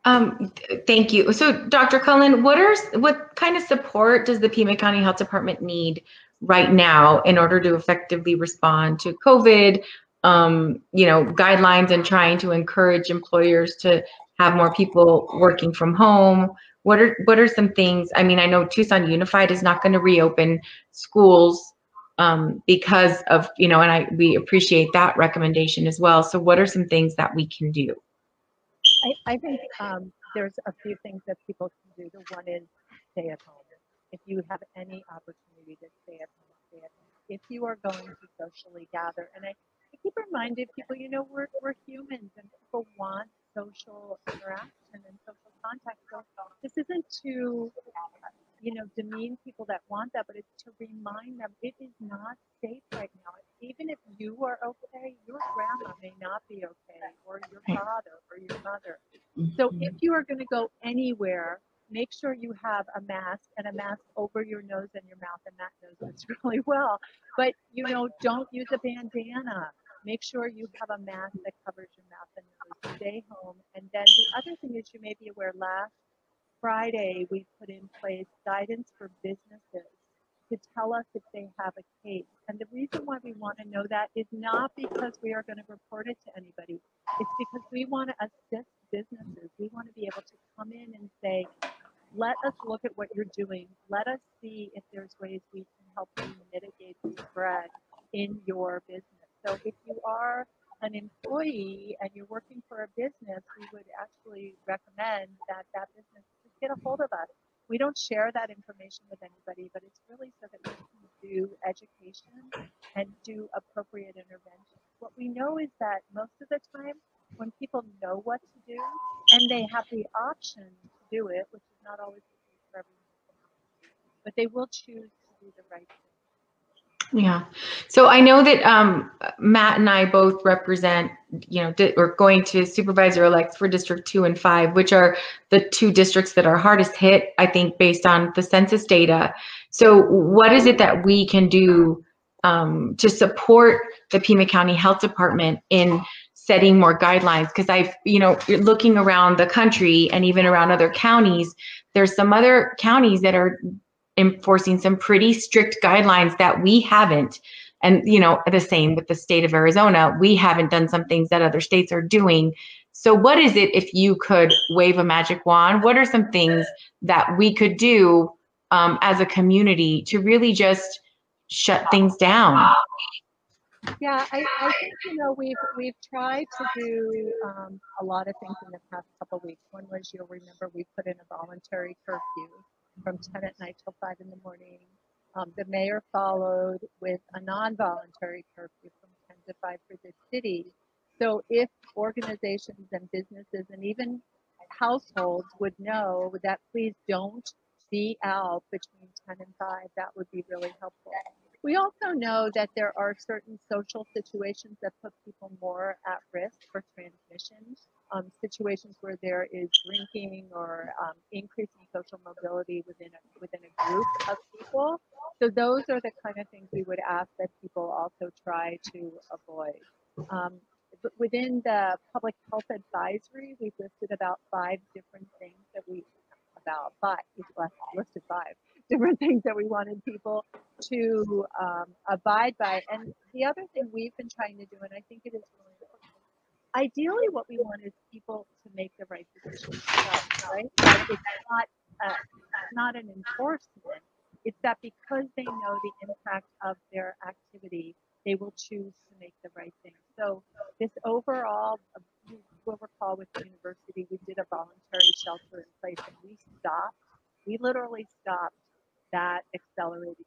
Um, thank you. So, Doctor Cullen, what are what kind of support does the Pima County Health Department need right now in order to effectively respond to COVID, um, you know, guidelines and trying to encourage employers to have more people working from home? What are what are some things? I mean, I know Tucson Unified is not going to reopen schools um, because of you know, and I we appreciate that recommendation as well. So, what are some things that we can do? I, I think um, there's a few things that people can do. The one is stay at home. If you have any opportunity to stay at home, stay at home. If you are going to socially gather, and I, I keep reminding people, you know, we're, we're humans and people want social interaction and social contact. So this isn't to, you know, demean people that want that, but it's to remind them it is not safe right now. Even if you are okay, your grandma may not be okay, or your father or your mother. So if you are going to go anywhere, make sure you have a mask and a mask over your nose and your mouth, and Matt knows this really well. But, you know, don't use a bandana. Make sure you have a mask that covers your mouth and nose. Stay home. And then the other thing is you may be aware last Friday we put in place guidance for businesses to tell us if they have a case. And the reason why we want to know that is not because we are going to report it to anybody. It's because we want to assist businesses. We want to be able to come in and say, let us look at what you're doing. Let us see if there's ways we can help you mitigate the spread in your business. So if you are an employee and you're working for a business, we would actually recommend that that business just get a hold of us. We don't share that information with anybody, but it's really so that we can do education and do appropriate intervention. What we know is that most of the time when people know what to do and they have the option to do it, which is not always the case for everyone, but they will choose to do the right thing. Yeah. So I know that um, Matt and I both represent, you know, we're going to Supervisor-Elect for District two and five, which are the two districts that are hardest hit, I think, based on the census data. So what is it that we can do um, to support the Pima County Health Department in setting more guidelines? Because I've, you know, looking around the country and even around other counties, there's some other counties that are enforcing some pretty strict guidelines that we haven't. And, you know, the same with the state of Arizona, we haven't done some things that other states are doing. So what is it, if you could wave a magic wand, what are some things that we could do um, as a community to really just shut things down? Yeah, I, I think, you know, we've, we've tried to do um, a lot of things in the past couple of weeks. One was, you'll remember, we put in a voluntary curfew from ten at night till five in the morning. Um, the mayor followed with a non-voluntary curfew from ten to five for the city. So if organizations and businesses and even households would know that please don't be out between ten and five, that would be really helpful. We also know that there are certain social situations that put people more at risk for transmission, um, situations where there is drinking or um, increasing social mobility within a, within a group of people. So those are the kind of things we would ask that people also try to avoid. Um, but within the public health advisory, we've listed about five different things that we about five, we've listed five. different things that we wanted people to um, abide by. And the other thing we've been trying to do, and I think it is really important, ideally what we want is people to make the right decisions, right? It's not, uh, not an enforcement. It's that because they know the impact of their activity, they will choose to make the right thing. So this overall, you will recall with the university, we did a voluntary shelter in place, and we stopped, we literally stopped that accelerated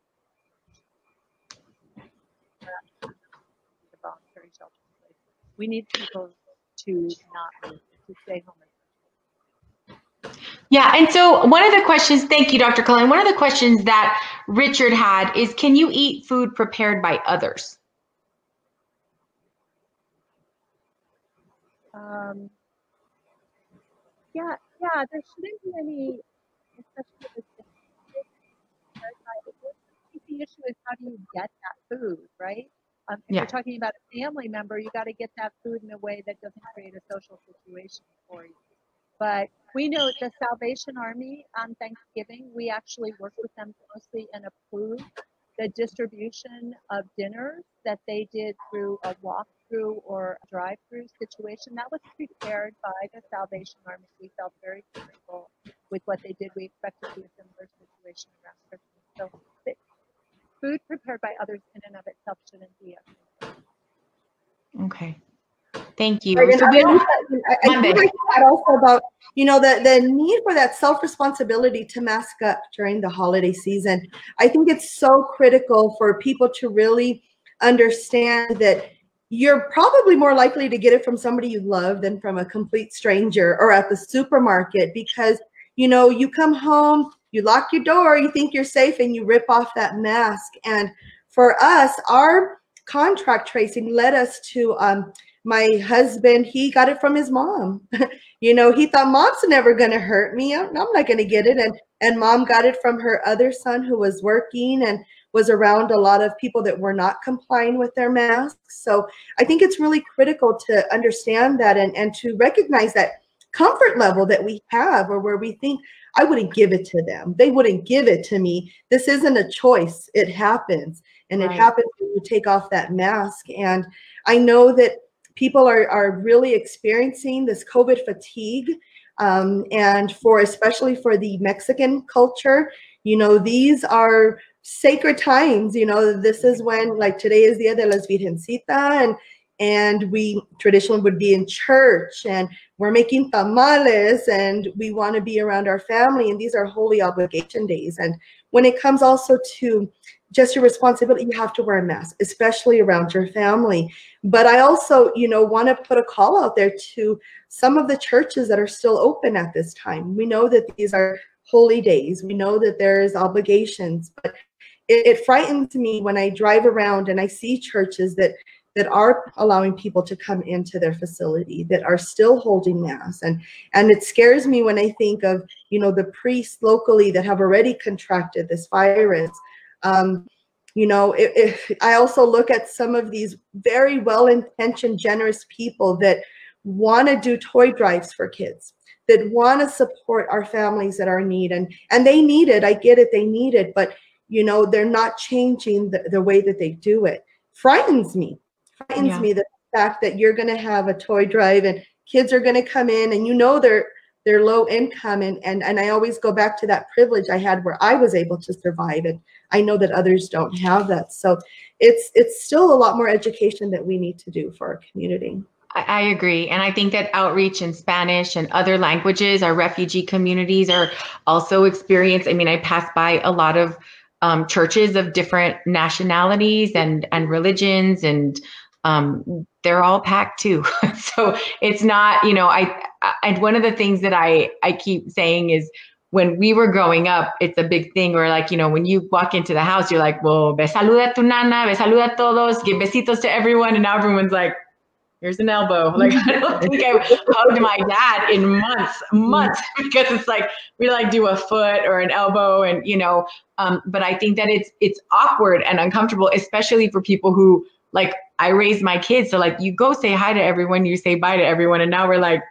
the voluntary shelter in place. We need people to not move, to stay home. Yeah, and so one of the questions, thank you, Doctor Cullen, one of the questions that Richard had is, can you eat food prepared by others? Um, yeah, yeah, there shouldn't be any, especially with the the issue is how do you get that food, right? Um, if yeah. you're talking about a family member, you got to get that food in a way that doesn't create a social situation for you. But we know the Salvation Army on Thanksgiving, we actually work with them closely and approve the distribution of dinners that they did through a walk-through or a drive-through situation. That was prepared by the Salvation Army. We felt very comfortable with what they did. We expected to do a similar situation around Christmas. So the food prepared by others in and of itself shouldn't be a okay. Thank you. Right, so I, I, I think I thought also about, you know, the, the need for that self-responsibility to mask up during the holiday season. I think it's so critical for people to really understand that you're probably more likely to get it from somebody you love than from a complete stranger or at the supermarket because, you know, you come home, you lock your door, you think you're safe, and you rip off that mask. And for us, our contract tracing led us to um, – my husband, he got it from his mom. You know, he thought mom's never going to hurt me. I'm, I'm not going to get it. And, and mom got it from her other son who was working and was around a lot of people that were not complying with their masks. So I think it's really critical to understand that and, and to recognize that comfort level that we have or where we think I wouldn't give it to them. They wouldn't give it to me. This isn't a choice. It happens. And right. It happens when you take off that mask. And I know that people are, are really experiencing this COVID fatigue. Um, and for especially for the Mexican culture, you know, these are sacred times. You know, this is when, like today is Dia de las Virgencitas, and, and we traditionally would be in church, and we're making tamales, and we want to be around our family. And these are holy obligation days. And when it comes also to just your responsibility, you have to wear a mask, especially around your family. But I also, you know, want to put a call out there to some of the churches that are still open at this time. We know that these are holy days. We know that there's obligations, but it, it frightens me when I drive around and I see churches that, that are allowing people to come into their facility, that are still holding masks. And, and it scares me when I think of, you know, the priests locally that have already contracted this virus. Um, you know, it, it, I also look at some of these very well-intentioned, generous people that want to do toy drives for kids, that want to support our families that are in need. And, and they need it. I get it. They need it. But, you know, they're not changing the, the way that they do it. Frightens me. Frightens yeah. me the fact that you're going to have a toy drive and kids are going to come in and, you know, they're they're low income. And, and, and I always go back to that privilege I had where I was able to survive. And I know that others don't have that. So it's, it's still a lot more education that we need to do for our community. I, I agree. And I think that outreach in Spanish and other languages, our refugee communities are also experienced. I mean, I pass by a lot of um, churches of different nationalities and, and religions, and um, they're all packed too. So it's not, you know, I, and one of the things that I, I keep saying is when we were growing up, it's a big thing where, like, you know, when you walk into the house, you're like, well, ve saluda tu nana, ve saluda todos, give besitos to everyone. And now everyone's like, here's an elbow. Like, I don't think I hugged my dad in months, months, because it's like, we like do a foot or an elbow and, you know, um, but I think that it's, it's awkward and uncomfortable, especially for people who, like, I raised my kids. So, like, you go say hi to everyone, you say bye to everyone. And now we're like,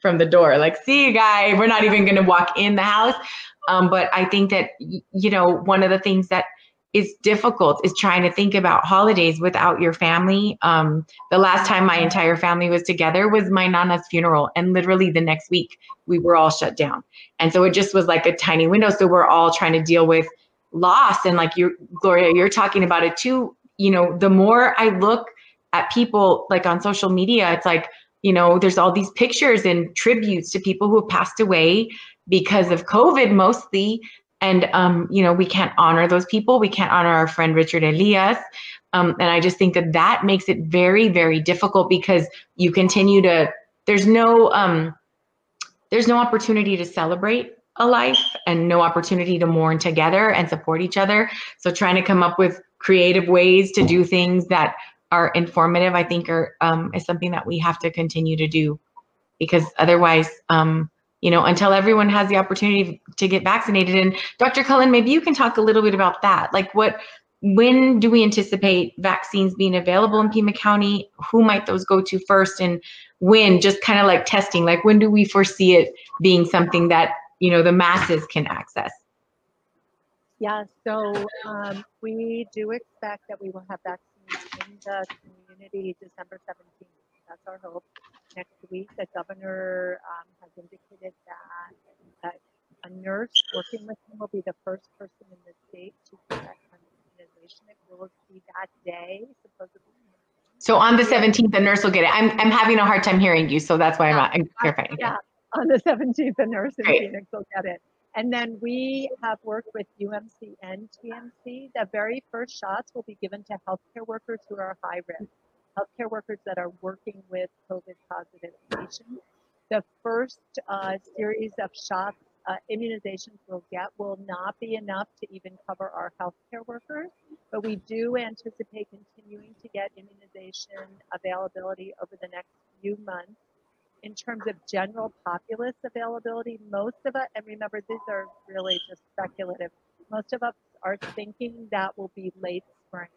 from the door, like, see you guys, we're not even going to walk in the house. Um, but I think that, you know, one of the things that is difficult is trying to think about holidays without your family. Um, the last time my entire family was together was my Nana's funeral. And literally the next week we were all shut down. And so it just was like a tiny window. So we're all trying to deal with loss. And like you, Gloria, you're talking about it too, you know, the more I look at people like on social media, it's like, you know, there's all these pictures and tributes to people who have passed away because of COVID mostly. And, um, you know, we can't honor those people. We can't honor our friend Richard Elias. Um, and I just think that that makes it very, very difficult because you continue to, there's no, um, there's no opportunity to celebrate a life and no opportunity to mourn together and support each other. So trying to come up with creative ways to do things that are informative, I think, are um, is something that we have to continue to do, because otherwise, um, you know, until everyone has the opportunity to get vaccinated. And Doctor Cullen, maybe you can talk a little bit about that. Like, what, when do we anticipate vaccines being available in Pima County? Who might those go to first, and when? Just kind of like testing, like when do we foresee it being something that, you know, the masses can access? Yeah, so um, we do expect that we will have vaccines in the community December seventeenth. That's our hope. Next week, the governor um, has indicated that uh, a nurse working with him will be the first person in the state to do that immunization. It will be that day, supposedly. So on the seventeenth, the nurse will get it. I'm I'm having a hard time hearing you, so that's why I'm not I'm clarifying. Yeah, on the seventeenth, the nurse in right. Phoenix will get it. And then we have worked with U M C and T M C. The very first shots will be given to healthcare workers who are high risk, healthcare workers that are working with COVID positive patients. The first uh, series of shots, uh, immunizations we'll get will not be enough to even cover our healthcare workers, but we do anticipate continuing to get immunization availability over the next few months. In terms of general populace availability, most of us, and remember, these are really just speculative, most of us are thinking that will be late spring.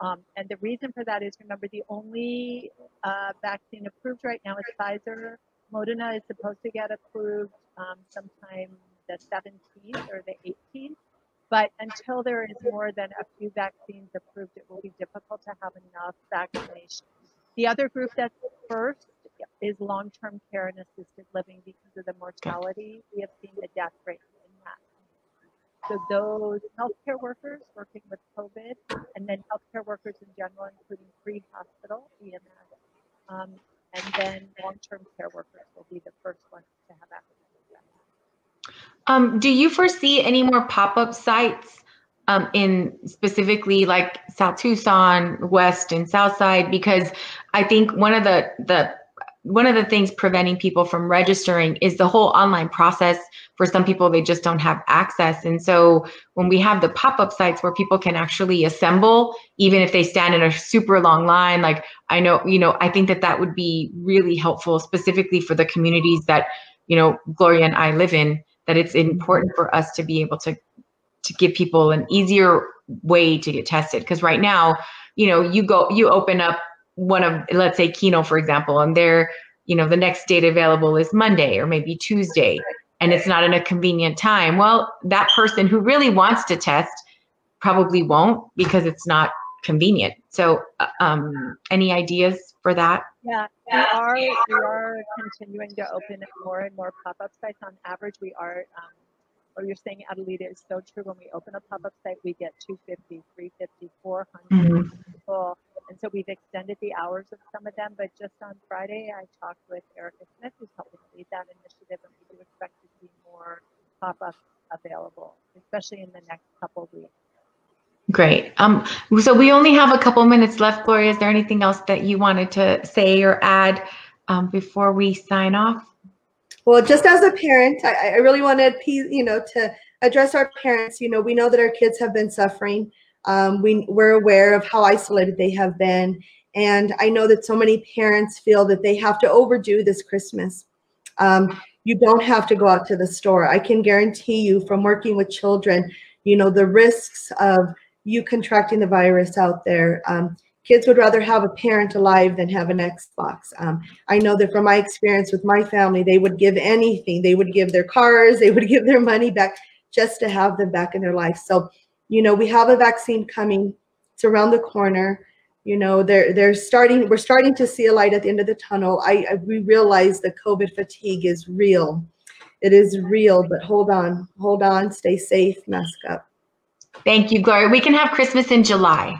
Um, and the reason for that is, remember, the only uh, vaccine approved right now is Pfizer. Moderna is supposed to get approved um, sometime the seventeenth or the eighteenth. But until there is more than a few vaccines approved, it will be difficult to have enough vaccination. The other group that's first is long-term care and assisted living because of the mortality. We have seen the death rate in that. So those healthcare workers working with COVID, and then healthcare workers in general, including pre-hospital, E M S, um, and then long-term care workers will be the first ones to have access. Um, do you foresee any more pop-up sites um, in specifically like South Tucson, West and South Side? Because I think one of the, the One of the things preventing people from registering is the whole online process. For some people, they just don't have access. And so when we have the pop-up sites where people can actually assemble, even if they stand in a super long line, like I know, you know, I think that that would be really helpful, specifically for the communities that, you know, Gloria and I live in, that it's important for us to be able to, to give people an easier way to get tested. Because right now, you know, you go, you open up one of, let's say Keno, for example, and they're, you know, the next date available is Monday or maybe Tuesday, and it's not in a convenient time. Well, that person who really wants to test probably won't because it's not convenient. So um, any ideas for that? Yeah, we are, we are continuing to open more and more pop-up sites. On average, we are, um, what you're saying, Adelita, is so true. When we open a pop-up site, we get two fifty, three fifty, four hundred mm-hmm. people. And so we've extended the hours of some of them, but just on Friday, I talked with Erica Smith, who's helping lead that initiative, and we do expect to see more pop-ups available, especially in the next couple of weeks. Great. Um, so we only have a couple minutes left, Gloria. Is there anything else that you wanted to say or add um, before we sign off? Well, just as a parent, I, I really want to, you know, to address our parents. You know, we know that our kids have been suffering. Um, we, we're aware of how isolated they have been. And I know that so many parents feel that they have to overdo this Christmas. Um, you don't have to go out to the store. I can guarantee you, from working with children, you know, the risks of you contracting the virus out there. Um, kids would rather have a parent alive than have an Xbox. Um, I know that from my experience with my family, they would give anything. They would give their cars, they would give their money back just to have them back in their life. So, you know, we have a vaccine coming. It's around the corner. You know, they're they're starting. We're starting to see a light at the end of the tunnel. I, I we realize the COVID fatigue is real. It is real. But hold on, hold on. Stay safe. Mask up. Thank you, Gloria. We can have Christmas in July.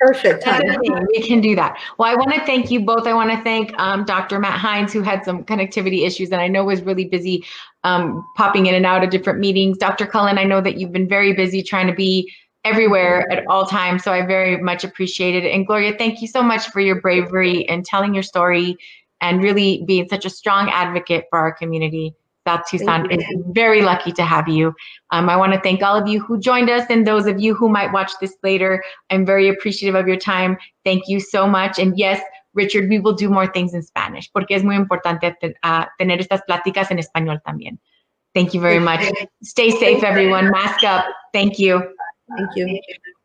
Perfect timing. We can do that. Well, I want to thank you both. I want to thank um, Doctor Matt Hines, who had some connectivity issues and I know was really busy um, popping in and out of different meetings. Doctor Cullen, I know that you've been very busy trying to be everywhere at all times, so I very much appreciate it. And Gloria, thank you so much for your bravery in telling your story and really being such a strong advocate for our community. South Tucson is very lucky to have you. Um, I want to thank all of you who joined us and those of you who might watch this later. I'm very appreciative of your time. Thank you so much. And yes, Richard, we will do more things in Spanish, porque es muy importante uh, tener estas pláticas en español también. Thank you very much. Stay safe, everyone. Mask up. Thank you. Thank you.